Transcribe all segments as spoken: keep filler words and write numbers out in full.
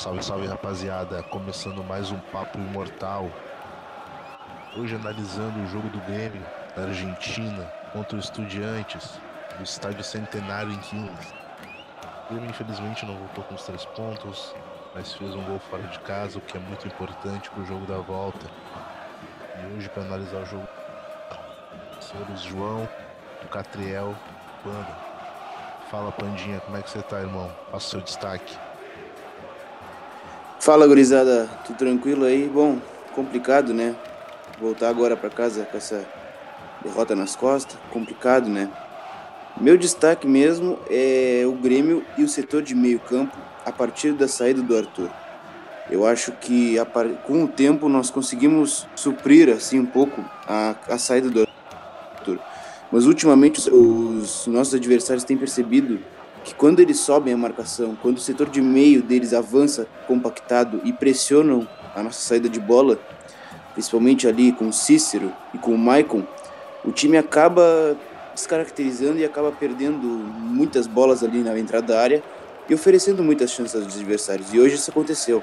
Salve, salve, rapaziada. Começando mais um Papo Imortal. Hoje analisando o jogo do Grêmio da Argentina contra o Estudiantes, no estádio Centenário em Quilmes. O Grêmio infelizmente não voltou com os três pontos, mas fez um gol fora de casa, o que é muito importante para o jogo da volta. E hoje, para analisar o jogo, senhores João, do Catriel, Panda. Fala, Pandinha, como é que você tá, irmão? Faça o seu destaque. Fala, gurizada, tudo tranquilo aí? Bom, complicado, né? Voltar agora para casa com essa derrota nas costas, complicado, né? Meu destaque mesmo é o Grêmio e o setor de meio campo a partir da saída do Arthur. Eu acho que com o tempo nós conseguimos suprir assim um pouco a, a saída do Arthur. Mas ultimamente os, os nossos adversários têm percebido que quando eles sobem a marcação, quando o setor de meio deles avança compactado e pressionam a nossa saída de bola, principalmente ali com o Cícero e com o Maicon, o time acaba descaracterizando e acaba perdendo muitas bolas ali na entrada da área e oferecendo muitas chances aos adversários. E hoje isso aconteceu.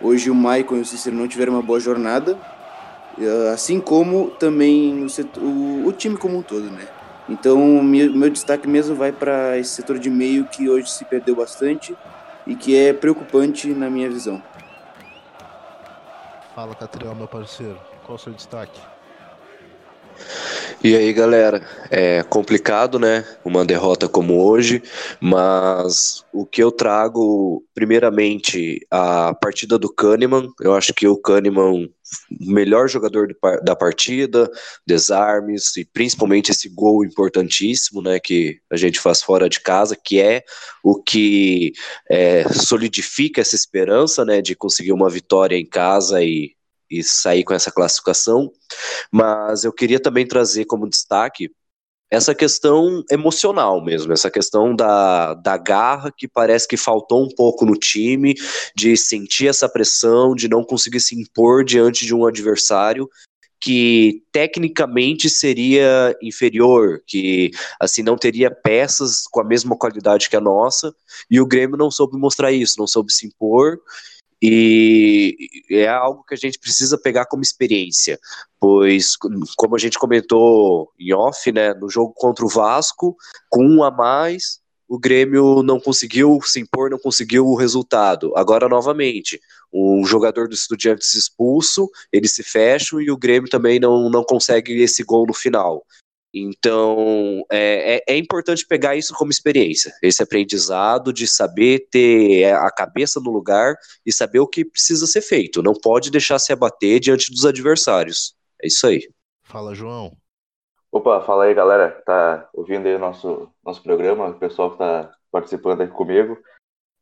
Hoje o Maicon e o Cícero não tiveram uma boa jornada, assim como também o, setor, o, o time como um todo, né? Então, o meu destaque mesmo vai para esse setor de meio que hoje se perdeu bastante e que é preocupante na minha visão. Fala, Catriel, meu parceiro. Qual o seu destaque? E aí, galera? É complicado, né? Uma derrota como hoje, mas o que eu trago, primeiramente, a partida do Kannemann. Eu acho que o Kannemann, o melhor jogador da partida, desarmes e principalmente esse gol importantíssimo, né, que a gente faz fora de casa, que é o que é, solidifica essa esperança, né, de conseguir uma vitória em casa e, e sair com essa classificação. Mas eu queria também trazer como destaque essa questão emocional mesmo, essa questão da, da garra que parece que faltou um pouco no time, de sentir essa pressão, de não conseguir se impor diante de um adversário que tecnicamente seria inferior, que assim não teria peças com a mesma qualidade que a nossa, e o Grêmio não soube mostrar isso, não soube se impor. E é algo que a gente precisa pegar como experiência, pois, como a gente comentou em off, né, no jogo contra o Vasco, com um a mais, o Grêmio não conseguiu se impor, não conseguiu o resultado. Agora, novamente, um jogador do Estudiantes expulso, eles se fecham e o Grêmio também não, não consegue esse gol no final. Então, é, é, é importante pegar isso como experiência, esse aprendizado de saber ter a cabeça no lugar e saber o que precisa ser feito. Não pode deixar se abater diante dos adversários. É isso aí. Fala, João. Opa, fala aí, galera. Tá ouvindo aí o nosso, nosso programa, o pessoal que tá participando aqui comigo.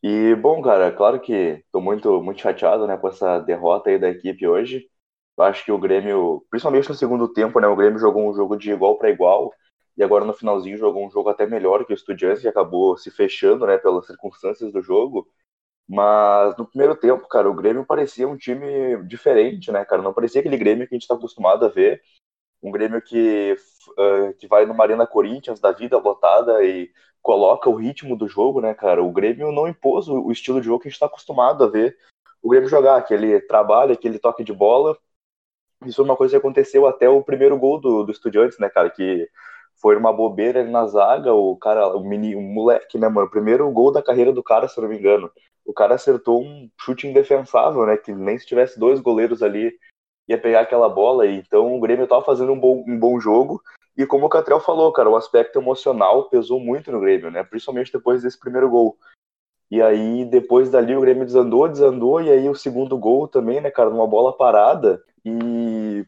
E, bom, cara, claro que tô muito, muito chateado, né, com essa derrota aí da equipe hoje. Eu acho que o Grêmio, principalmente no segundo tempo, né, o Grêmio jogou um jogo de igual para igual e agora no finalzinho jogou um jogo até melhor que o Estudiantes, que acabou se fechando, né, pelas circunstâncias do jogo. Mas no primeiro tempo, cara, o Grêmio parecia um time diferente, né, cara? Não parecia aquele Grêmio que a gente está acostumado a ver. Um Grêmio que, uh, que vai numa Arena Corinthians da vida lotada e coloca o ritmo do jogo, né, cara? O Grêmio não impôs o estilo de jogo que a gente está acostumado a ver o Grêmio jogar, aquele trabalho, aquele toque de bola. Isso é uma coisa que aconteceu até o primeiro gol do, do Estudiantes, né, cara, que foi uma bobeira ali na zaga, o cara, o, mini, o moleque, né, mano, o primeiro gol da carreira do cara, se eu não me engano, o cara acertou um chute indefensável, né, que nem se tivesse dois goleiros ali ia pegar aquela bola, e então o Grêmio tava fazendo um bom, um bom jogo, e como o Catriel falou, cara, o aspecto emocional pesou muito no Grêmio, né, principalmente depois desse primeiro gol. E aí, depois dali, o Grêmio desandou, desandou, e aí o segundo gol também, né, cara, numa bola parada. E,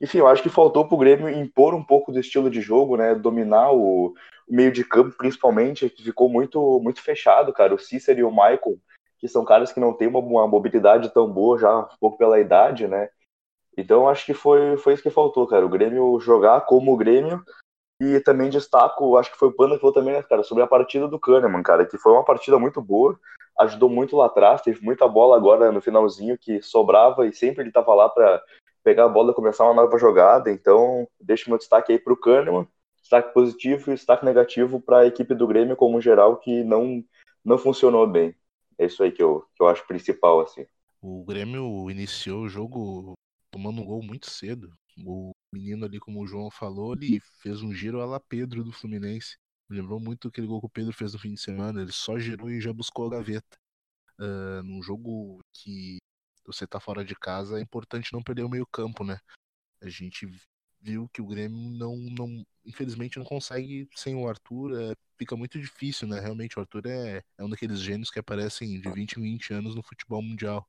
enfim, eu acho que faltou pro Grêmio impor um pouco do estilo de jogo, né, dominar o, o meio de campo, principalmente, que ficou muito, muito fechado, cara. O Cícero e o Maicon, que são caras que não têm uma, uma mobilidade tão boa já, um pouco pela idade, né. Então, eu acho que foi, foi isso que faltou, cara, o Grêmio jogar como o Grêmio. E também destaco, acho que foi o Panda que falou também, né, cara, sobre a partida do Kannemann, cara, que foi uma partida muito boa, ajudou muito lá atrás, teve muita bola agora no finalzinho que sobrava e sempre ele tava lá pra pegar a bola e começar uma nova jogada. Então, deixo meu destaque aí pro Kannemann, destaque positivo e destaque negativo pra equipe do Grêmio como geral, que não, não funcionou bem. é isso aí que eu, que eu acho principal, assim. O Grêmio iniciou o jogo tomando um gol muito cedo. O menino ali, como o João falou, ele fez um giro à la Pedro do Fluminense. Me lembrou muito aquele gol que o Pedro fez no fim de semana. Ele só girou e já buscou a gaveta. Uh, num jogo que você tá fora de casa, é importante não perder o meio campo, né? A gente viu que o Grêmio não, não infelizmente não consegue sem o Arthur, é, fica muito difícil, né? Realmente o Arthur é, é um daqueles gênios que aparecem de vinte em vinte anos no futebol mundial.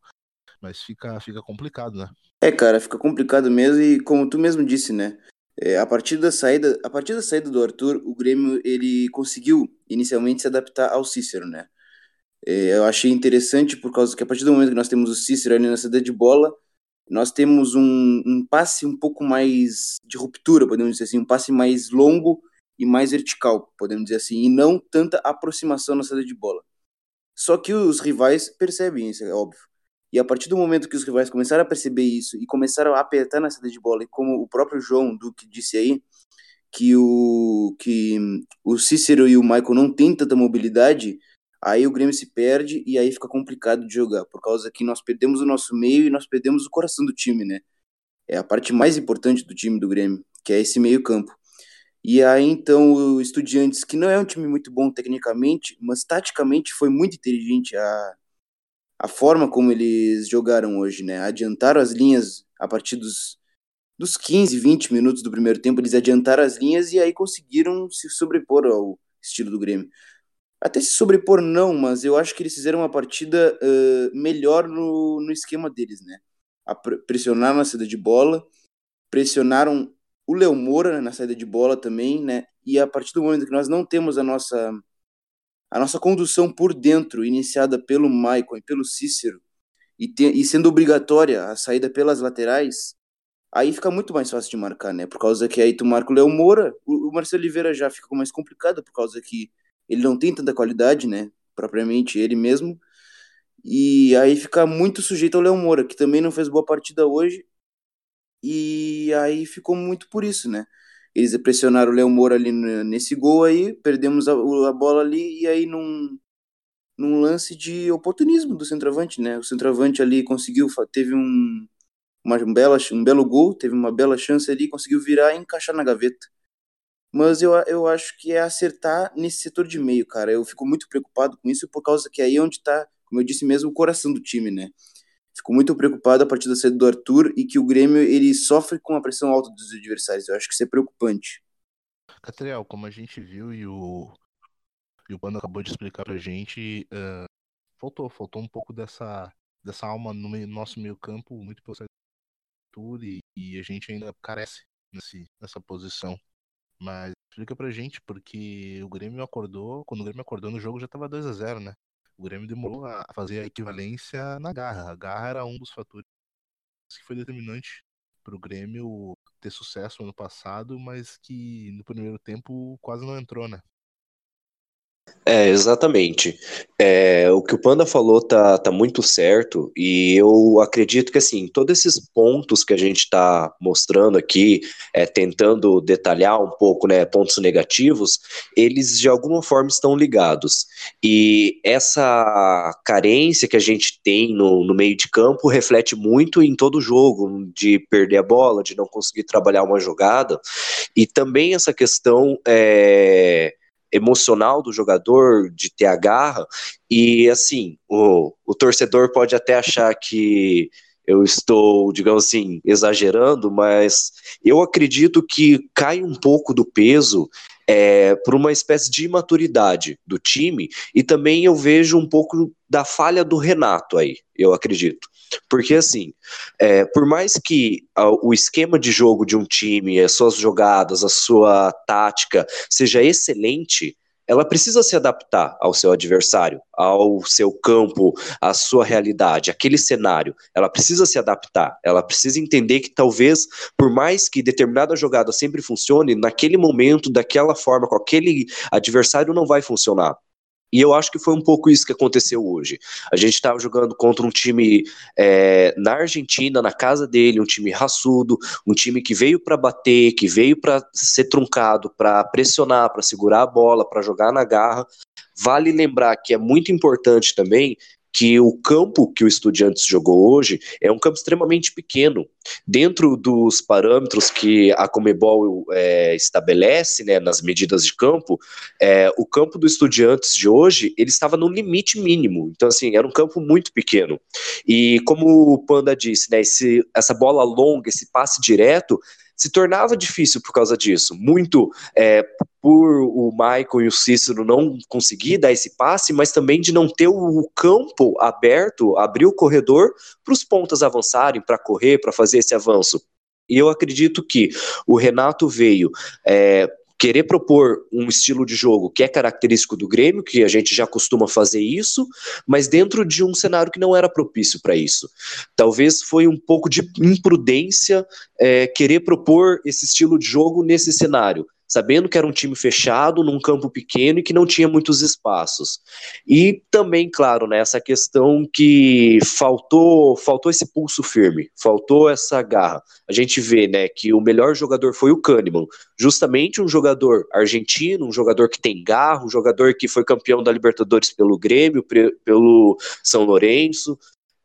Mas fica, fica complicado, né? É, cara, fica complicado mesmo e como tu mesmo disse, né? É, a, partir da saída, a partir da saída do Arthur, o Grêmio ele conseguiu inicialmente se adaptar ao Cícero, né? É, eu achei interessante por causa que a partir do momento que nós temos o Cícero ali na saída de bola, nós temos um, um passe um pouco mais de ruptura, podemos dizer assim, um passe mais longo e mais vertical, podemos dizer assim, e não tanta aproximação na saída de bola. Só que os rivais percebem isso, é óbvio. E a partir do momento que os rivais começaram a perceber isso e começaram a apertar na saída de bola, e como o próprio João Duque disse aí, que o, que o Cícero e o Maicon não têm tanta mobilidade, aí o Grêmio se perde e aí fica complicado de jogar, por causa que nós perdemos o nosso meio e nós perdemos o coração do time, né? É a parte mais importante do time do Grêmio, que é esse meio campo. E aí então o Estudiantes, que não é um time muito bom tecnicamente, mas taticamente foi muito inteligente a... a forma como eles jogaram hoje, né? Adiantaram as linhas a partir dos, dos quinze, vinte minutos do primeiro tempo, eles adiantaram as linhas e aí conseguiram se sobrepor ao estilo do Grêmio. Até se sobrepor não, mas eu acho que eles fizeram uma partida uh, melhor no, no esquema deles, né? A pr- pressionaram na saída de bola, pressionaram o Léo Moura na saída de bola também, né? E a partir do momento que nós não temos a nossa... a nossa condução por dentro, iniciada pelo Maicon e pelo Cícero, e, te, e sendo obrigatória a saída pelas laterais, aí fica muito mais fácil de marcar, né? Por causa que aí tu marca o Léo Moura, o, o Marcelo Oliveira já fica mais complicado, por causa que ele não tem tanta qualidade, né? Propriamente ele mesmo. E aí fica muito sujeito ao Léo Moura, que também não fez boa partida hoje. E aí ficou muito por isso, né? Eles pressionaram o Léo Moura ali nesse gol aí, perdemos a, a bola ali, e aí num, num lance de oportunismo do centroavante, né? O centroavante ali conseguiu, teve um, uma, um, bela, um belo gol, teve uma bela chance ali, conseguiu virar e encaixar na gaveta. Mas eu, eu acho que é acertar nesse setor de meio, cara. Eu fico muito preocupado com isso, por causa que aí é onde tá, como eu disse mesmo, o coração do time, né? Fico muito preocupado a partir da saída do Arthur e que o Grêmio ele sofre com a pressão alta dos adversários. Eu acho que isso é preocupante. Catriel, como a gente viu e o, e o Bando acabou de explicar pra gente, uh, faltou, faltou um pouco dessa, dessa alma no meio, nosso meio campo, muito pelo saída do Arthur e, e a gente ainda carece nesse, nessa posição. Mas explica pra gente, porque o Grêmio acordou, quando o Grêmio acordou no jogo já tava dois a zero, né? O Grêmio demorou a fazer a equivalência na garra. A garra era um dos fatores que foi determinante para o Grêmio ter sucesso no ano passado, mas que no primeiro tempo quase não entrou, né? É, exatamente. É, o que o Panda falou tá, tá muito certo e eu acredito que, assim, todos esses pontos que a gente está mostrando aqui, é, tentando detalhar um pouco, né, pontos negativos, eles de alguma forma estão ligados. E essa carência que a gente tem no, no meio de campo reflete muito em todo jogo, de perder a bola, de não conseguir trabalhar uma jogada, e também essa questão... É, emocional do jogador, de ter a garra, e assim, o, o torcedor pode até achar que eu estou, digamos assim, exagerando, mas eu acredito que cai um pouco do peso é, por uma espécie de imaturidade do time, e também eu vejo um pouco da falha do Renato aí, eu acredito. Porque assim, é, por mais que a, o esquema de jogo de um time, as suas jogadas, a sua tática seja excelente, ela precisa se adaptar ao seu adversário, ao seu campo, à sua realidade, àquele cenário. Ela precisa se adaptar, ela precisa entender que talvez, por mais que determinada jogada sempre funcione, naquele momento, daquela forma, com aquele adversário não vai funcionar. E eu acho que foi um pouco isso que aconteceu hoje. A gente estava jogando contra um time é, na Argentina, na casa dele, um time raçudo, um time que veio para bater, que veio para ser truncado, para pressionar, para segurar a bola, para jogar na garra. Vale lembrar que é muito importante também que o campo que o Estudiantes jogou hoje é um campo extremamente pequeno. Dentro dos parâmetros que a Conmebol é, estabelece, né, nas medidas de campo, é, o campo do Estudiantes de hoje ele estava no limite mínimo. Então, assim, era um campo muito pequeno. E como o Panda disse, né, esse, essa bola longa, esse passe direto, se tornava difícil por causa disso. Muito é, por o Maicon e o Cícero não conseguir dar esse passe, mas também de não ter o campo aberto, abrir o corredor para os pontas avançarem, para correr, para fazer esse avanço. E eu acredito que o Renato veio é, querer propor um estilo de jogo que é característico do Grêmio, que a gente já costuma fazer isso, mas dentro de um cenário que não era propício para isso. Talvez foi um pouco de imprudência é, querer propor esse estilo de jogo nesse cenário, sabendo que era um time fechado, num campo pequeno e que não tinha muitos espaços. E também, claro, né, essa questão que faltou, faltou esse pulso firme, faltou essa garra. A gente vê, né, que o melhor jogador foi o Kannemann, justamente um jogador argentino, um jogador que tem garra, um jogador que foi campeão da Libertadores pelo Grêmio, pre, pelo São Lourenço,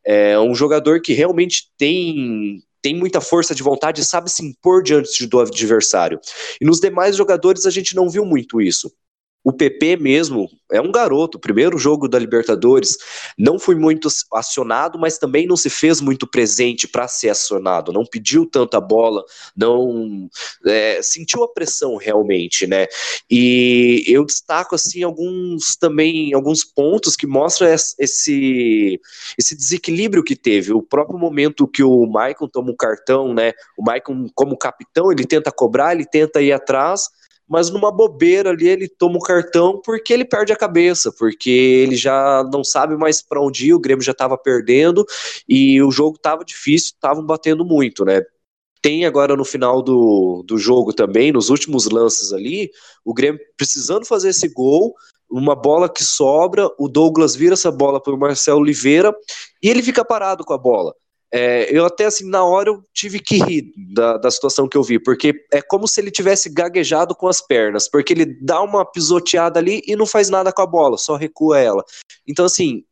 é um jogador que realmente tem... tem muita força de vontade e sabe se impor diante do adversário. E nos demais jogadores a gente não viu muito isso. O P P mesmo é um garoto, primeiro jogo da Libertadores, não foi muito acionado, mas também não se fez muito presente para ser acionado, não pediu tanta bola, não é, sentiu a pressão realmente, né? E eu destaco assim alguns também, alguns pontos que mostram esse, esse desequilíbrio que teve. O próprio momento que o Maicon toma um cartão, né? O Maicon, como capitão, ele tenta cobrar, ele tenta ir atrás, mas numa bobeira ali ele toma o cartão porque ele perde a cabeça, porque ele já não sabe mais para onde ir, o Grêmio já estava perdendo e o jogo estava difícil, estavam batendo muito, né? Tem agora no final do, do jogo também, nos últimos lances ali, o Grêmio precisando fazer esse gol, uma bola que sobra, o Douglas vira essa bola para o Marcelo Oliveira e ele fica parado com a bola. É, eu até assim, na hora eu tive que rir da, da situação que eu vi, porque é como se ele tivesse gaguejado com as pernas, porque ele dá uma pisoteada ali e não faz nada com a bola, só recua ela. Então assim,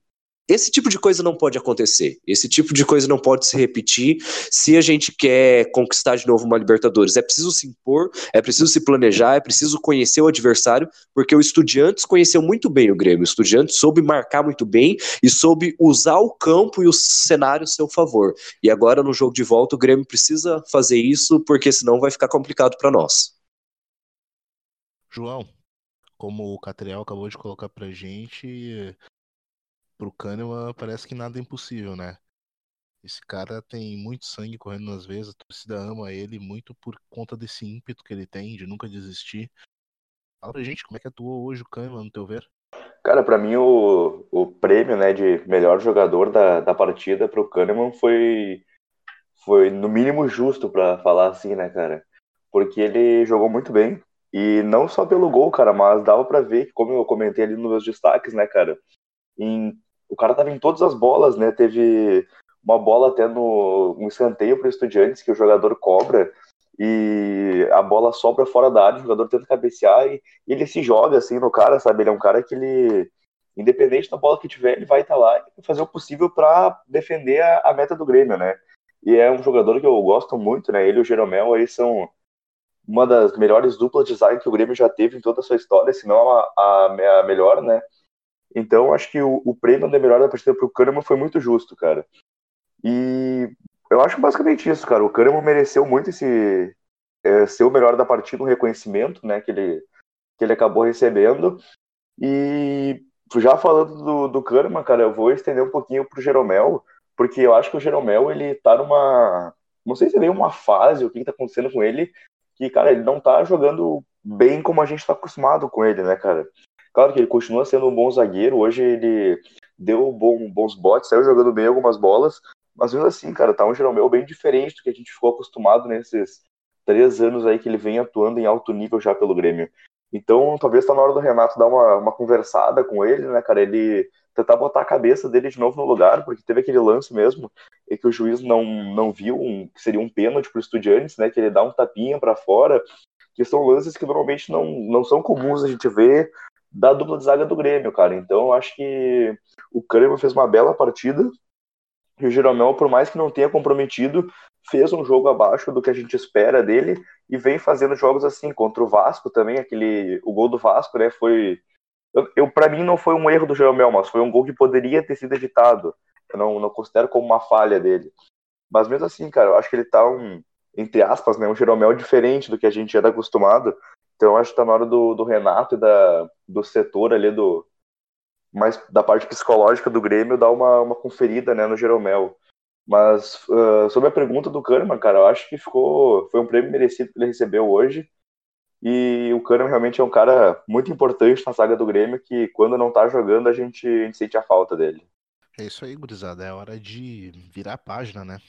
esse tipo de coisa não pode acontecer, esse tipo de coisa não pode se repetir se a gente quer conquistar de novo uma Libertadores. É preciso se impor, é preciso se planejar, é preciso conhecer o adversário, porque o Estudiantes conheceu muito bem o Grêmio, o Estudiantes soube marcar muito bem e soube usar o campo e o cenário a seu favor. E agora no jogo de volta o Grêmio precisa fazer isso, porque senão vai ficar complicado para nós. João, como o Catriel acabou de colocar pra gente, pro Kannemann parece que nada é impossível, né? Esse cara tem muito sangue correndo nas veias, a torcida ama ele muito por conta desse ímpeto que ele tem, de nunca desistir. Fala pra gente, como é que atuou hoje o Kannemann, no teu ver? Cara, pra mim o, o prêmio, né, de melhor jogador da, da partida pro Kannemann foi, foi no mínimo justo, pra falar assim, né, cara? Porque ele jogou muito bem, e não só pelo gol, cara, mas dava pra ver, como eu comentei ali nos meus destaques, né, cara? Em O cara tava em todas as bolas, né? Teve uma bola até no um escanteio para o Estudiantes que o jogador cobra e a bola sobra fora da área, o jogador tenta cabecear e, e ele se joga assim no cara, sabe? Ele é um cara que ele, independente da bola que tiver, ele vai estar tá lá e fazer o possível para defender a, a meta do Grêmio, né? E é um jogador que eu gosto muito, né? Ele e o Geromel aí são uma das melhores duplas de zaga que o Grêmio já teve em toda a sua história, se não a, a, a melhor, né? Então, acho que o, o prêmio da melhor da partida pro Kannemann foi muito justo, cara. E eu acho basicamente isso, cara. O Kannemann mereceu muito esse é, ser o melhor da partida, um reconhecimento, né, que ele, que ele acabou recebendo. E já falando do, do Kannemann, cara, eu vou estender um pouquinho pro Geromel, porque eu acho que o Geromel, ele tá numa... Não sei se é bem uma fase, o que, que tá acontecendo com ele, que, cara, ele não tá jogando bem como a gente tá acostumado com ele, né, cara? Claro que ele continua sendo um bom zagueiro, hoje ele deu bom, bons botes, saiu jogando bem algumas bolas, mas mesmo assim, cara, tá um Geromel bem diferente do que a gente ficou acostumado nesses três anos aí que ele vem atuando em alto nível já pelo Grêmio. Então, talvez tá na hora do Renato dar uma, uma conversada com ele, né, cara, ele tentar botar a cabeça dele de novo no lugar, porque teve aquele lance mesmo, e que o juiz não, não viu, um, que seria um pênalti pro Estudiantes, né, que ele dá um tapinha pra fora, que são lances que normalmente não, não são comuns a gente ver, da dupla de zaga do Grêmio, cara. Então eu acho que o Kannemann fez uma bela partida e o Geromel, por mais que não tenha comprometido, fez um jogo abaixo do que a gente espera dele e vem fazendo jogos assim, contra o Vasco também, aquele, o gol do Vasco, né, foi, eu, eu para mim não foi um erro do Geromel, mas foi um gol que poderia ter sido evitado, eu não, não considero como uma falha dele, mas mesmo assim, cara, eu acho que ele tá um, entre aspas, né, um Geromel diferente do que a gente era acostumado, então eu acho que tá na hora do, do Renato e da, do setor ali do, mais da parte psicológica do Grêmio dar uma, uma conferida, né, no Geromel. Mas uh, sobre a pergunta do Kannemann, cara, eu acho que ficou, foi um prêmio merecido que ele recebeu hoje. E o Kannemann realmente é um cara muito importante na saga do Grêmio, que quando não tá jogando a gente, a gente sente a falta dele. É isso aí, gurizada, é hora de virar a página, né?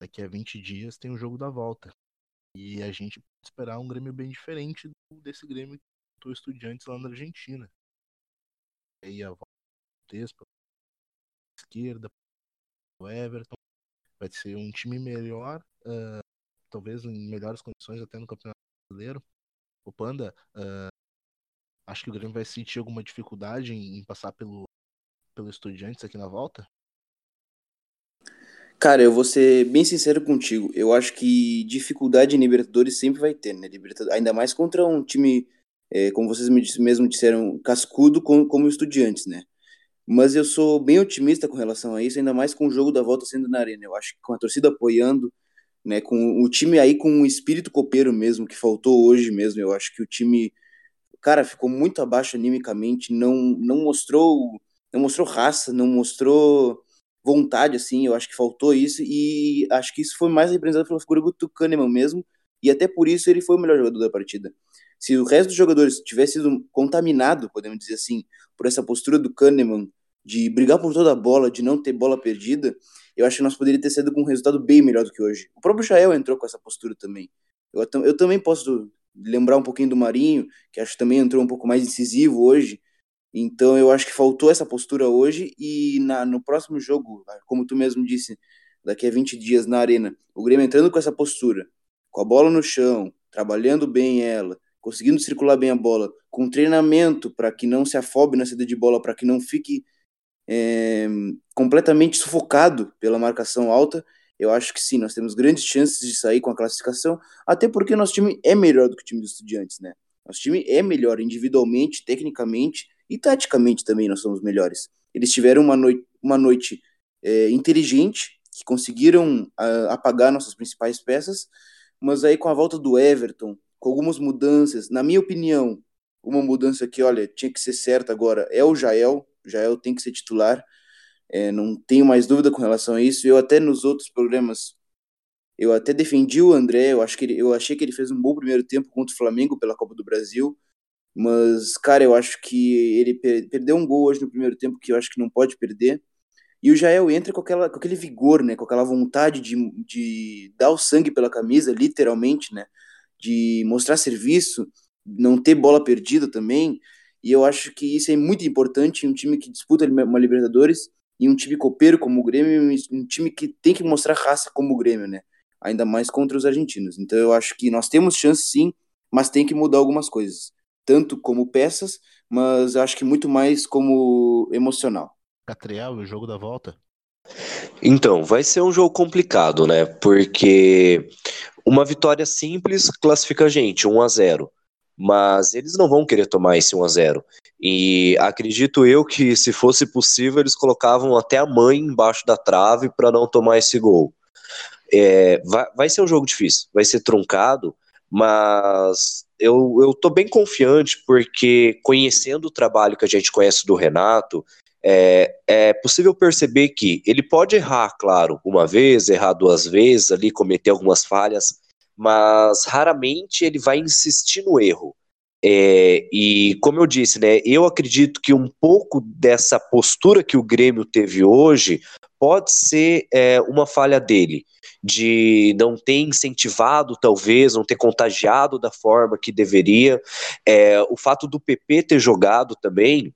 Daqui a vinte dias tem o jogo da volta. E a gente pode esperar um Grêmio bem diferente desse Grêmio que enfrentou Estudiantes lá na Argentina. E aí a volta do Tespa, esquerda, o Everton, vai ser um time melhor, uh, talvez em melhores condições até no Campeonato Brasileiro. O Panda, uh, acho que o Grêmio vai sentir alguma dificuldade em, em passar pelo, pelo Estudiantes aqui na volta? Cara, eu vou ser bem sincero contigo, eu acho que dificuldade em Libertadores sempre vai ter, né? Libertadores, ainda mais contra um time, é, como vocês mesmo disseram, cascudo como, como Estudiantes, né? Mas eu sou bem otimista com relação a isso, ainda mais com o jogo da volta sendo na Arena. Eu acho que com a torcida apoiando, né, com o time aí com um espírito copeiro mesmo, que faltou hoje mesmo. Eu acho que o time, cara, ficou muito abaixo animicamente, não, não, mostrou, não mostrou raça, não mostrou vontade, assim. Eu acho que faltou isso e acho que isso foi mais representado pela figura do Kannemann mesmo e até por isso ele foi o melhor jogador da partida. Se o resto dos jogadores tivesse sido contaminado, podemos dizer assim, por essa postura do Kannemann, de brigar por toda a bola, de não ter bola perdida, eu acho que nós poderíamos ter saído com um resultado bem melhor do que hoje. O próprio Jael entrou com essa postura também. Eu, eu também posso lembrar um pouquinho do Marinho, que acho que também entrou um pouco mais incisivo hoje. Então eu acho que faltou essa postura hoje e na, no próximo jogo, como tu mesmo disse, daqui a vinte dias na Arena, o Grêmio entrando com essa postura, com a bola no chão, trabalhando bem ela, conseguindo circular bem a bola, com treinamento para que não se afobe na saída de bola, para que não fique É, completamente sufocado pela marcação alta, eu acho que sim, nós temos grandes chances de sair com a classificação, até porque nosso time é melhor do que o time dos Estudiantes, né? Nosso time é melhor individualmente, tecnicamente e taticamente também nós somos melhores. Eles tiveram uma noite, uma noite é, inteligente, que conseguiram a, apagar nossas principais peças, mas aí com a volta do Everton, com algumas mudanças, na minha opinião, uma mudança que, olha, tinha que ser certa agora, é o Jael, Jael tem que ser titular, é, não tenho mais dúvida com relação a isso. Eu até nos outros programas, eu até defendi o André, eu, acho que ele, eu achei que ele fez um bom primeiro tempo contra o Flamengo pela Copa do Brasil, mas, cara, eu acho que ele per- perdeu um gol hoje no primeiro tempo que eu acho que não pode perder, e o Jael entra com, aquela, com aquele vigor, né, com aquela vontade de, de dar o sangue pela camisa, literalmente, né, de mostrar serviço, não ter bola perdida também. E eu acho que isso é muito importante em um time que disputa uma Libertadores, e um time copeiro como o Grêmio, um time que tem que mostrar raça como o Grêmio, né? Ainda mais contra os argentinos. Então eu acho que nós temos chance sim, mas tem que mudar algumas coisas. Tanto como peças, mas acho que muito mais como emocional. Catreal, o jogo da volta? Então, vai ser um jogo complicado, né? Porque uma vitória simples classifica a gente, um a zero. Mas eles não vão querer tomar esse um a zero. E acredito eu que, se fosse possível, eles colocavam até a mãe embaixo da trave para não tomar esse gol. É, vai, vai ser um jogo difícil, vai ser truncado, mas eu, eu tô bem confiante, porque conhecendo o trabalho que a gente conhece do Renato, é, é possível perceber que ele pode errar, claro, uma vez, errar duas vezes, ali cometer algumas falhas, mas raramente ele vai insistir no erro. É, e como eu disse, né, eu acredito que um pouco dessa postura que o Grêmio teve hoje pode ser é, uma falha dele, de não ter incentivado, talvez, não ter contagiado da forma que deveria. É, o fato do P P ter jogado também,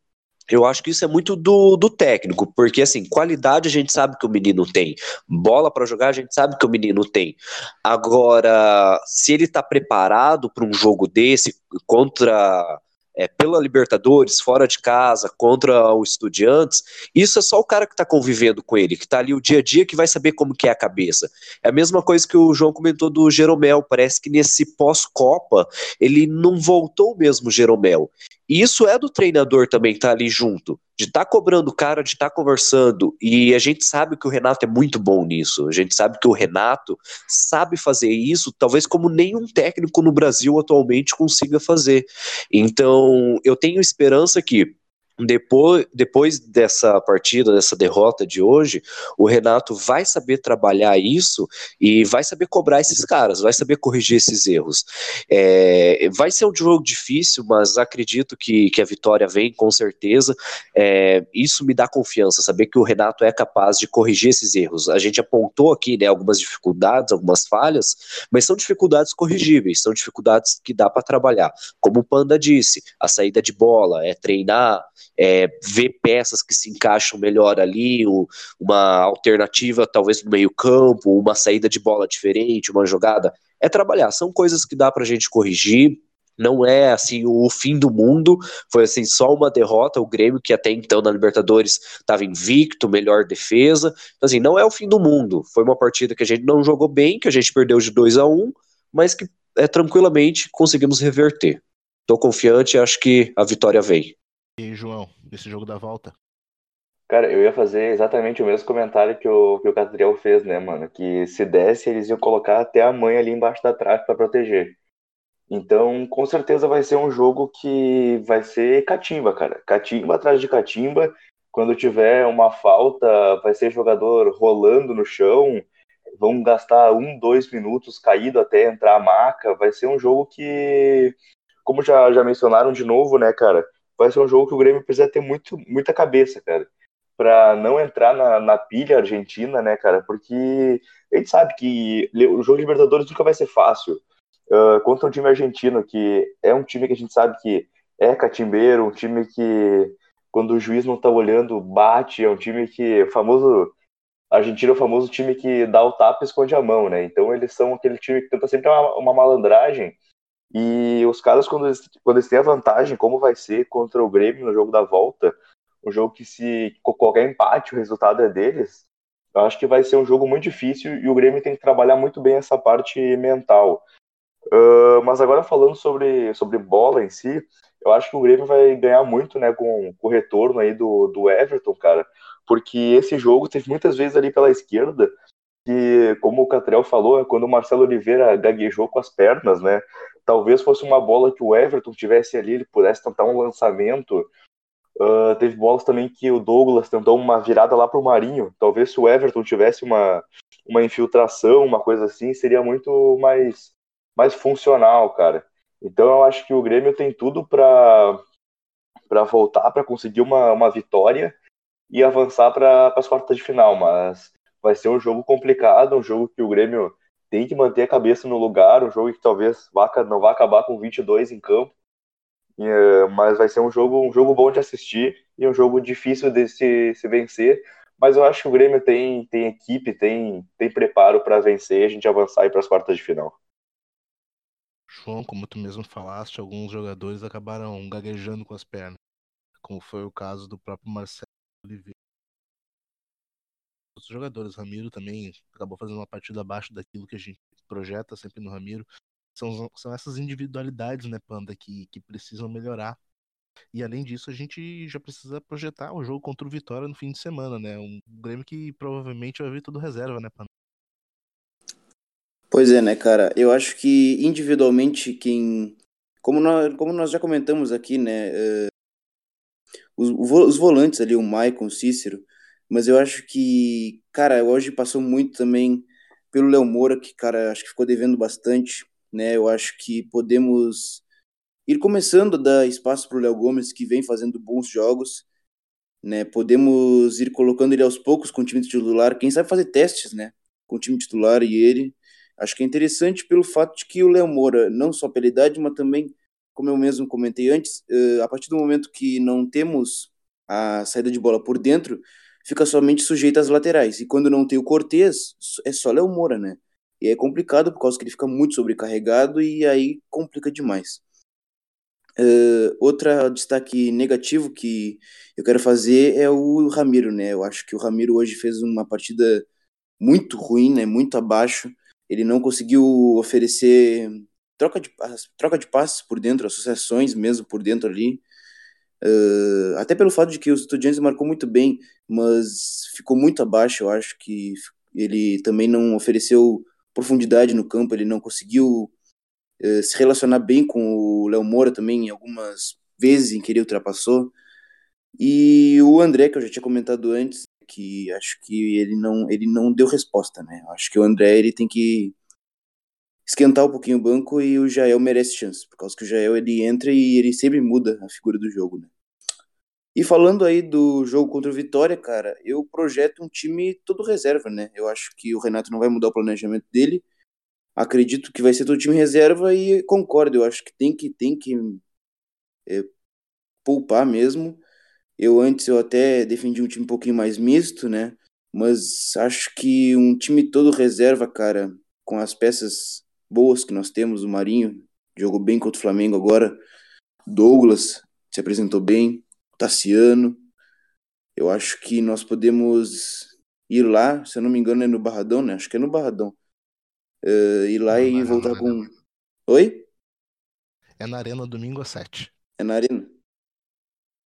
eu acho que isso é muito do, do técnico, porque assim, qualidade a gente sabe que o menino tem, bola para jogar a gente sabe que o menino tem. Agora, se ele está preparado para um jogo desse contra é, pela Libertadores, fora de casa, contra o Estudiantes, isso é só o cara que está convivendo com ele, que está ali o dia a dia, que vai saber como que é a cabeça. É a mesma coisa que o João comentou do Geromel, parece que nesse pós-Copa ele não voltou mesmo o Geromel. E isso é do treinador também estar ali junto, de estar cobrando o cara, de estar conversando, e a gente sabe que o Renato é muito bom nisso, a gente sabe que o Renato sabe fazer isso, talvez como nenhum técnico no Brasil atualmente consiga fazer. Então eu tenho esperança que Depois, depois dessa partida, dessa derrota de hoje, o Renato vai saber trabalhar isso e vai saber cobrar esses caras, vai saber corrigir esses erros. É, vai ser um jogo difícil, mas acredito que, que a vitória vem, com certeza. É, isso me dá confiança, saber que o Renato é capaz de corrigir esses erros. A gente apontou aqui, né, algumas dificuldades, algumas falhas, mas são dificuldades corrigíveis, são dificuldades que dá para trabalhar. Como o Panda disse, a saída de bola, é treinar... É, ver peças que se encaixam melhor ali, o, uma alternativa talvez no meio campo, uma saída de bola diferente, uma jogada, é trabalhar, são coisas que dá pra gente corrigir, não é assim o fim do mundo, foi assim só uma derrota, o Grêmio que até então na Libertadores estava invicto, melhor defesa, então assim, não é o fim do mundo, foi uma partida que a gente não jogou bem, que a gente perdeu de dois a um, mas que é, tranquilamente conseguimos reverter. Tô confiante, acho que a vitória vem. E João, desse jogo da volta? Cara, eu ia fazer exatamente o mesmo comentário que o, que o Catriel fez, né, mano? Que se desse, eles iam colocar até a mãe ali embaixo da trave pra proteger. Então, com certeza vai ser um jogo que vai ser catimba, cara. Catimba atrás de catimba. Quando tiver uma falta, vai ser jogador rolando no chão. Vão gastar um, dois minutos caído até entrar a maca. Vai ser um jogo que, como já, já mencionaram de novo, né, cara? Vai ser um jogo que o Grêmio precisa ter muito, muita cabeça, cara, pra não entrar na, na pilha argentina, né, cara, porque a gente sabe que o jogo de Libertadores nunca vai ser fácil, uh, contra um time argentino, que é um time que a gente sabe que é catimbeiro, um time que, quando o juiz não tá olhando, bate, é um time que, famoso, argentino é o famoso time que dá o tapa e esconde a mão, né, então eles são aquele time que tenta sempre uma, uma malandragem. E os caras, quando eles, quando eles têm a vantagem, como vai ser contra o Grêmio no jogo da volta, um jogo que se qualquer empate o resultado é deles, eu acho que vai ser um jogo muito difícil e o Grêmio tem que trabalhar muito bem essa parte mental. Uh, mas agora falando sobre, sobre bola em si, eu acho que o Grêmio vai ganhar muito, né, com, com o retorno aí do, do Everton, cara, porque esse jogo teve muitas vezes ali pela esquerda, que, como o Catriel falou, é quando o Marcelo Oliveira gaguejou com as pernas, né? Talvez fosse uma bola que o Everton tivesse ali, ele pudesse tentar um lançamento. Uh, teve bolas também que o Douglas tentou uma virada lá pro Marinho. Talvez se o Everton tivesse uma, uma infiltração, uma coisa assim, seria muito mais, mais funcional, cara. Então eu acho que o Grêmio tem tudo para para voltar, para conseguir uma, uma vitória e avançar para as quartas de final, mas vai ser um jogo complicado, um jogo que o Grêmio tem que manter a cabeça no lugar, um jogo que talvez não vá acabar com vinte e dois em campo, mas vai ser um jogo, um jogo bom de assistir e um jogo difícil de se, se vencer, mas eu acho que o Grêmio tem, tem equipe, tem, tem preparo para vencer e a gente avançar para as quartas de final. João, como tu mesmo falaste, alguns jogadores acabaram gaguejando com as pernas, como foi o caso do próprio Marcelo Oliveira. Os jogadores, Ramiro também acabou fazendo uma partida abaixo daquilo que a gente projeta sempre no Ramiro, são, são essas individualidades, né, Panda, que, que precisam melhorar, e além disso a gente já precisa projetar o jogo contra o Vitória no fim de semana, né, um Grêmio que provavelmente vai vir tudo reserva, né, Panda? Pois é, né, cara, eu acho que individualmente quem, como nós, como nós já comentamos aqui, né, uh, os, os volantes ali, o Maicon, o Cícero. Mas eu acho que, cara, hoje passou muito também pelo Léo Moura, que, cara, acho que ficou devendo bastante, né? Eu acho que podemos ir começando a dar espaço para o Léo Gomes, que vem fazendo bons jogos, né? Podemos ir colocando ele aos poucos com o time titular, quem sabe fazer testes, né? Com o time titular e ele. Acho que é interessante pelo fato de que o Léo Moura, não só pela idade, mas também, como eu mesmo comentei antes, a partir do momento que não temos a saída de bola por dentro, fica somente sujeito às laterais. E quando não tem o Cortez, é só Léo Moura, né? E é complicado por causa que ele fica muito sobrecarregado e aí complica demais. Uh, outro destaque negativo que eu quero fazer é o Ramiro, né? Eu acho que o Ramiro hoje fez uma partida muito ruim, né? Muito abaixo. Ele não conseguiu oferecer troca de, troca de passes por dentro, associações mesmo por dentro ali. Uh, até pelo fato de que o Estudiantes marcou muito bem, mas ficou muito abaixo. Eu acho que ele também não ofereceu profundidade no campo, ele não conseguiu se relacionar bem com o Léo Moura também, algumas vezes em que ele ultrapassou. E o André, que eu já tinha comentado antes, que acho que ele não, ele não deu resposta, né? Acho que o André ele tem que esquentar um pouquinho o banco, e o Jael merece chance, por causa que o Jael ele entra e ele sempre muda a figura do jogo, né? E falando aí do jogo contra o Vitória, cara, eu projeto um time todo reserva, né? Eu acho que o Renato não vai mudar o planejamento dele. Acredito que vai ser todo time reserva, e concordo, eu acho que tem que, tem que é, poupar mesmo. Eu antes eu até defendi um time um pouquinho mais misto, né? Mas acho que um time todo reserva, cara, com as peças boas que nós temos, o Marinho jogou bem contra o Flamengo agora, Douglas se apresentou bem, Tassiano, eu acho que nós podemos ir lá, se eu não me engano é no Barradão, né? Acho que é no Barradão. Uh, ir lá é e voltar arena, com... Né? Oi? É na Arena, domingo às sete. É na Arena.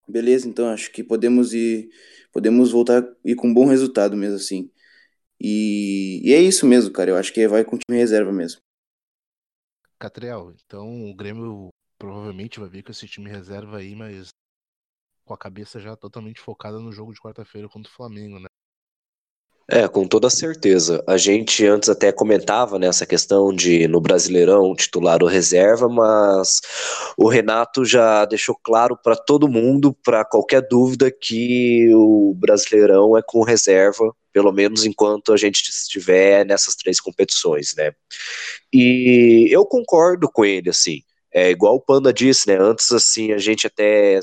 Beleza, então acho que podemos ir... Podemos voltar e com um bom resultado mesmo, assim. E... e é isso mesmo, cara. Eu acho que vai com time reserva mesmo. Catriel, então o Grêmio provavelmente vai vir com esse time reserva aí, mas com a cabeça já totalmente focada no jogo de quarta-feira contra o Flamengo, né? É, com toda certeza. A gente antes até comentava nessa questão de no Brasileirão titular ou reserva, mas o Renato já deixou claro para todo mundo, para qualquer dúvida, que o Brasileirão é com reserva, pelo menos enquanto a gente estiver nessas três competições, né? E eu concordo com ele, assim. É igual o Panda disse, né? Antes, assim, a gente até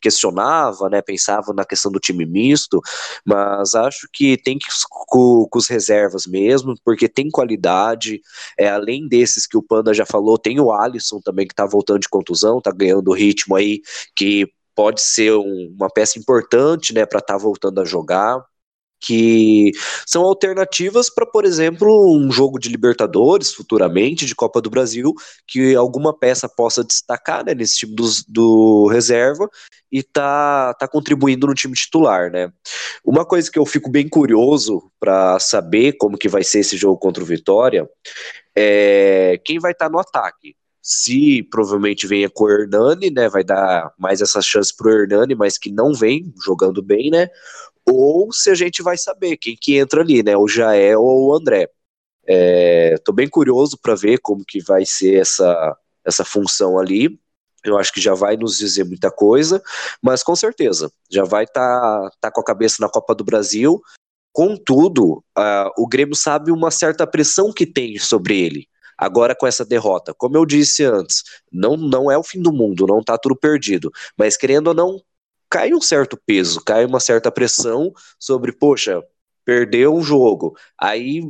questionava, né? Pensava na questão do time misto, mas acho que tem que ir com, com os reservas mesmo, porque tem qualidade. É, além desses que o Panda já falou, tem o Alisson também, que tá voltando de contusão, tá ganhando ritmo aí, que pode ser um, uma peça importante, né? Para estar tá voltando a jogar. Que são alternativas para, por exemplo, um jogo de Libertadores, futuramente, de Copa do Brasil, que alguma peça possa destacar, né, nesse time do, do reserva e tá, tá contribuindo no time titular, né? Uma coisa que eu fico bem curioso para saber como que vai ser esse jogo contra o Vitória é quem vai estar tá no ataque. Se provavelmente venha com o Hernani, né, vai dar mais essa chance pro Hernani, mas que não vem jogando bem, né? Ou se a gente vai saber quem que entra ali, né, o Jael ou o André. É, tô bem curioso para ver como que vai ser essa, essa função ali. Eu acho que já vai nos dizer muita coisa, mas com certeza, já vai tá, tá com a cabeça na Copa do Brasil. Contudo, uh, o Grêmio sabe uma certa pressão que tem sobre ele. Agora com essa derrota, como eu disse antes, não, não é o fim do mundo, não tá tudo perdido, mas querendo ou não, cai um certo peso, cai uma certa pressão sobre, poxa, perdeu um jogo, aí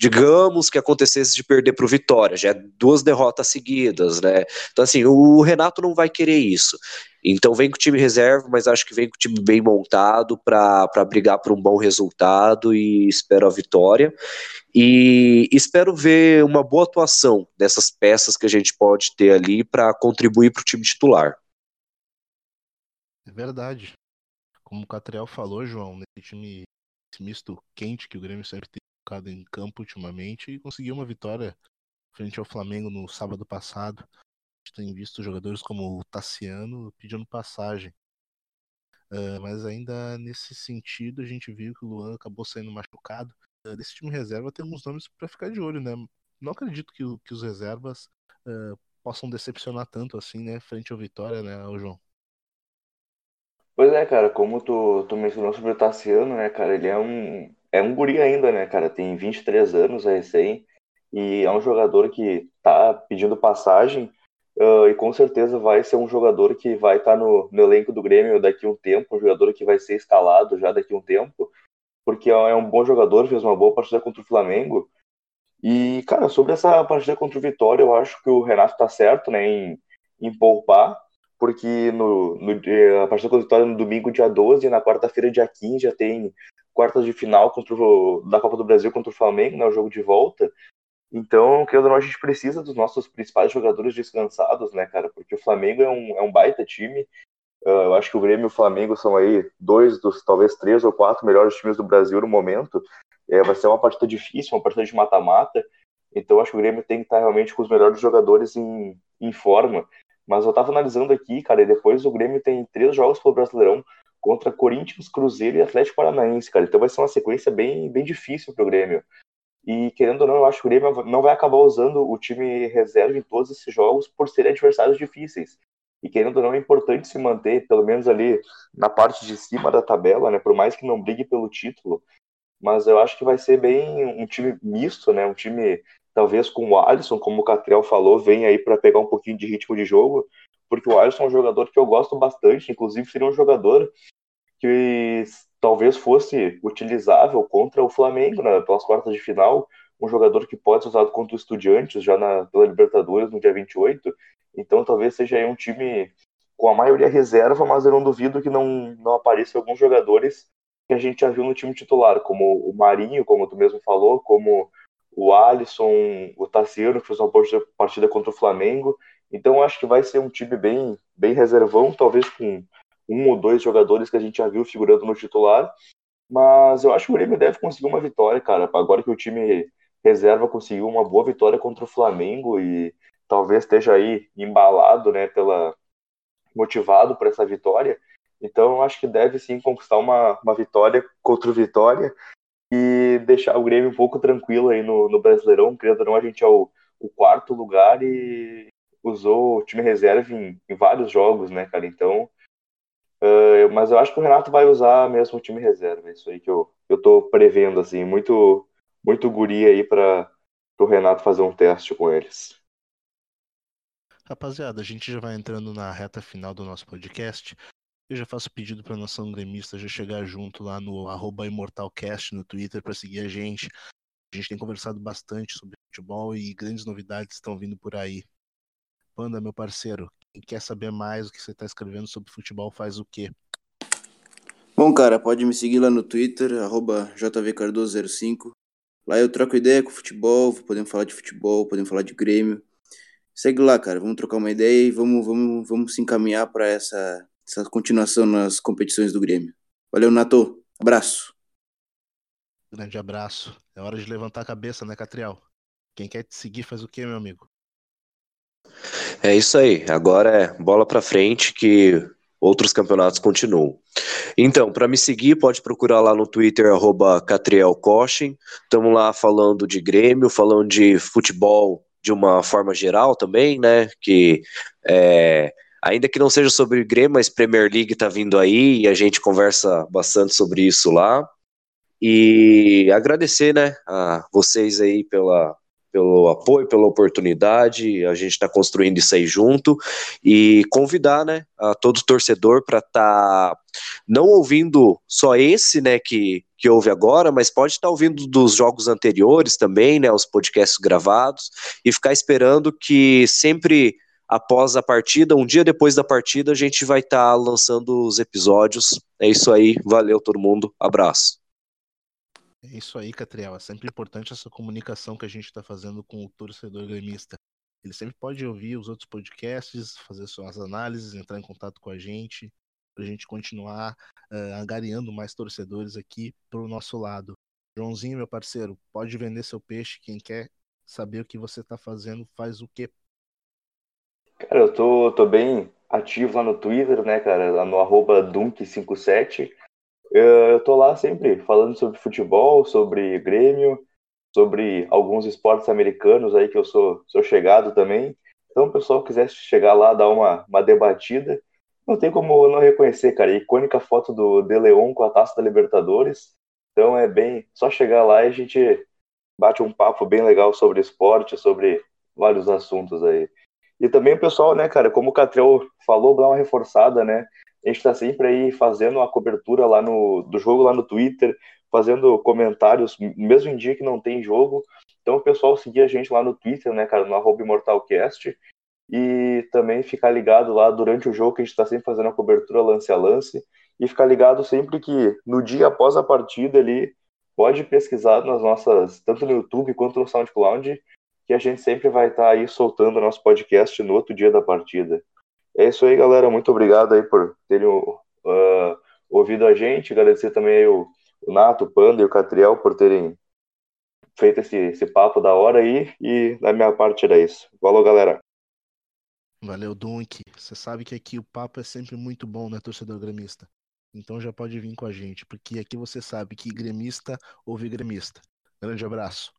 digamos que acontecesse de perder pro Vitória, já é duas derrotas seguidas, né? Então assim, o Renato não vai querer isso, então vem com o time reserva, mas acho que vem com o time bem montado para brigar por um bom resultado e espero a vitória. E espero ver uma boa atuação dessas peças que a gente pode ter ali para contribuir para o time titular. É verdade. Como o Catriel falou, João, nesse time esse misto quente que o Grêmio sempre tem colocado em campo ultimamente e conseguiu uma vitória frente ao Flamengo no sábado passado. A gente tem visto jogadores como o Tassiano pedindo passagem. Uh, mas ainda nesse sentido a gente viu que o Luan acabou saindo machucado. Desse time reserva temos nomes para ficar de olho, né? Não acredito que, que os reservas uh, possam decepcionar tanto assim, né? Frente ao Vitória, né, João? Pois é, cara, como tu, tu mencionou sobre o Tassiano, né, cara? Ele é um, é um guri ainda, né, cara? Tem vinte e três anos, é recém, e é um jogador que tá pedindo passagem uh, e com certeza vai ser um jogador que vai estar tá no, no elenco do Grêmio daqui a um tempo, um jogador que vai ser escalado já daqui a um tempo, porque é um bom jogador, fez uma boa partida contra o Flamengo. E, cara, sobre essa partida contra o Vitória, eu acho que o Renato tá certo, né, em, em poupar, porque no, no, a partida contra a Vitória no domingo, dia doze, e na quarta-feira, dia quinze, já tem quartas de final contra o, da Copa do Brasil contra o Flamengo, né, o jogo de volta. Então, querendo ou não, a gente precisa dos nossos principais jogadores descansados, né, cara? Porque o Flamengo é um, é um baita time. Uh, eu acho que o Grêmio e o Flamengo são aí dois dos, talvez, três ou quatro melhores times do Brasil no momento. É, vai ser uma partida difícil, uma partida de mata-mata. Então, eu acho que o Grêmio tem que estar realmente com os melhores jogadores em, em forma. Mas eu tava analisando aqui, cara, e depois o Grêmio tem três jogos pelo Brasileirão contra Corinthians, Cruzeiro e Atlético Paranaense, cara. Então vai ser uma sequência bem, bem difícil pro Grêmio. E, querendo ou não, eu acho que o Grêmio não vai acabar usando o time reserva em todos esses jogos por serem adversários difíceis. E, querendo ou não, é importante se manter, pelo menos ali na parte de cima da tabela, né? Por mais que não brigue pelo título. Mas eu acho que vai ser bem um time misto, né? Um time... talvez com o Alisson, como o Catriel falou, vem aí para pegar um pouquinho de ritmo de jogo, porque o Alisson é um jogador que eu gosto bastante, inclusive seria um jogador que talvez fosse utilizável contra o Flamengo, né, pelas quartas de final, um jogador que pode ser usado contra o Estudiantes, já na, pela Libertadores, no dia vinte e oito, então talvez seja aí um time com a maioria reserva, mas eu não duvido que não, não apareçam alguns jogadores que a gente já viu no time titular, como o Marinho, como tu mesmo falou, como... o Alisson, o Tassiano, que fez uma partida contra o Flamengo. Então, acho que vai ser um time bem, bem reservão, talvez com um ou dois jogadores que a gente já viu figurando no titular. Mas eu acho que o Grêmio deve conseguir uma vitória, cara. Agora que o time reserva conseguiu uma boa vitória contra o Flamengo e talvez esteja aí embalado, né, pela... motivado por essa vitória. Então, eu acho que deve, sim, conquistar uma, uma vitória contra o Vitória e deixar o Grêmio um pouco tranquilo aí no, no Brasileirão, querendo ou não, a gente é o, o quarto lugar e usou o time reserva em, em vários jogos, né, cara, então uh, mas eu acho que o Renato vai usar mesmo o time reserva, é isso aí que eu, eu tô prevendo, assim, muito muito guri aí pra o Renato fazer um teste com eles. Rapaziada, a gente já vai entrando na reta final do nosso podcast. Eu já faço pedido para a nação gremista já chegar junto lá no arroba imortalcast no Twitter para seguir a gente. A gente tem conversado bastante sobre futebol e grandes novidades estão vindo por aí. Panda, meu parceiro, quem quer saber mais o que você está escrevendo sobre futebol faz o quê? Bom, cara, pode me seguir lá no Twitter, arroba jvcardoso zero cinco. Lá eu troco ideia com futebol, podemos falar de futebol, podemos falar de Grêmio. Segue lá, cara, vamos trocar uma ideia e vamos, vamos, vamos se encaminhar para essa... essa continuação nas competições do Grêmio. Valeu, Nato. Abraço. Grande abraço. É hora de levantar a cabeça, né, Catriel? Quem quer te seguir faz o quê, meu amigo? É isso aí. Agora é bola pra frente que outros campeonatos continuam. Então, para me seguir, pode procurar lá no Twitter, arroba Catriel Cochin. Estamos lá falando de Grêmio, falando de futebol de uma forma geral também, né? Que é... ainda que não seja sobre o Grêmio, mas Premier League está vindo aí e a gente conversa bastante sobre isso lá. E agradecer, né, a vocês aí pela, pelo apoio, pela oportunidade. A gente está construindo isso aí junto. E convidar, né, a todo torcedor para estar tá não ouvindo só esse, né, que, que ouve agora, mas pode estar tá ouvindo dos jogos anteriores também, né, os podcasts gravados, e ficar esperando que sempre... após a partida, um dia depois da partida, a gente vai estar tá lançando os episódios. É isso aí, valeu todo mundo, abraço. É isso aí, Catriel, é sempre importante essa comunicação que a gente está fazendo com o torcedor gremista. Ele sempre pode ouvir os outros podcasts, fazer suas análises, entrar em contato com a gente, para a gente continuar uh, angariando mais torcedores aqui para o nosso lado. Joãozinho, meu parceiro, pode vender seu peixe, quem quer saber o que você está fazendo, faz o quê? Cara, eu tô, tô bem ativo lá no Twitter, né, cara, lá no arroba dunk cinquenta e sete. Eu, eu tô lá sempre falando sobre futebol, sobre Grêmio, sobre alguns esportes americanos aí que eu sou, sou chegado também. Então, o pessoal quiser chegar lá, dar uma, uma debatida, não tem como não reconhecer, cara. A icônica foto do De Leon com a taça da Libertadores. Então, é bem só chegar lá e a gente bate um papo bem legal sobre esporte, sobre vários assuntos aí. E também o pessoal, né, cara, como o Catriel falou, dá uma reforçada, né, a gente tá sempre aí fazendo a cobertura lá no, do jogo lá no Twitter, fazendo comentários, mesmo em dia que não tem jogo, então o pessoal seguir a gente lá no Twitter, né, cara, no arroba imortalcast, e também ficar ligado lá durante o jogo, que a gente está sempre fazendo a cobertura lance a lance, e ficar ligado sempre que no dia após a partida ali, pode pesquisar nas nossas, tanto no YouTube quanto no SoundCloud, que a gente sempre vai estar tá aí soltando o nosso podcast no outro dia da partida. É isso aí, galera, muito obrigado aí por terem uh, ouvido a gente, agradecer também aí o, o Nato, o Panda e o Catriel por terem feito esse, esse papo da hora aí, e da minha parte era isso. Valeu, galera. Valeu, Dunk. Você sabe que aqui o papo é sempre muito bom, né, torcedor gremista? Então já pode vir com a gente, porque aqui você sabe que gremista ouve gremista. Grande abraço.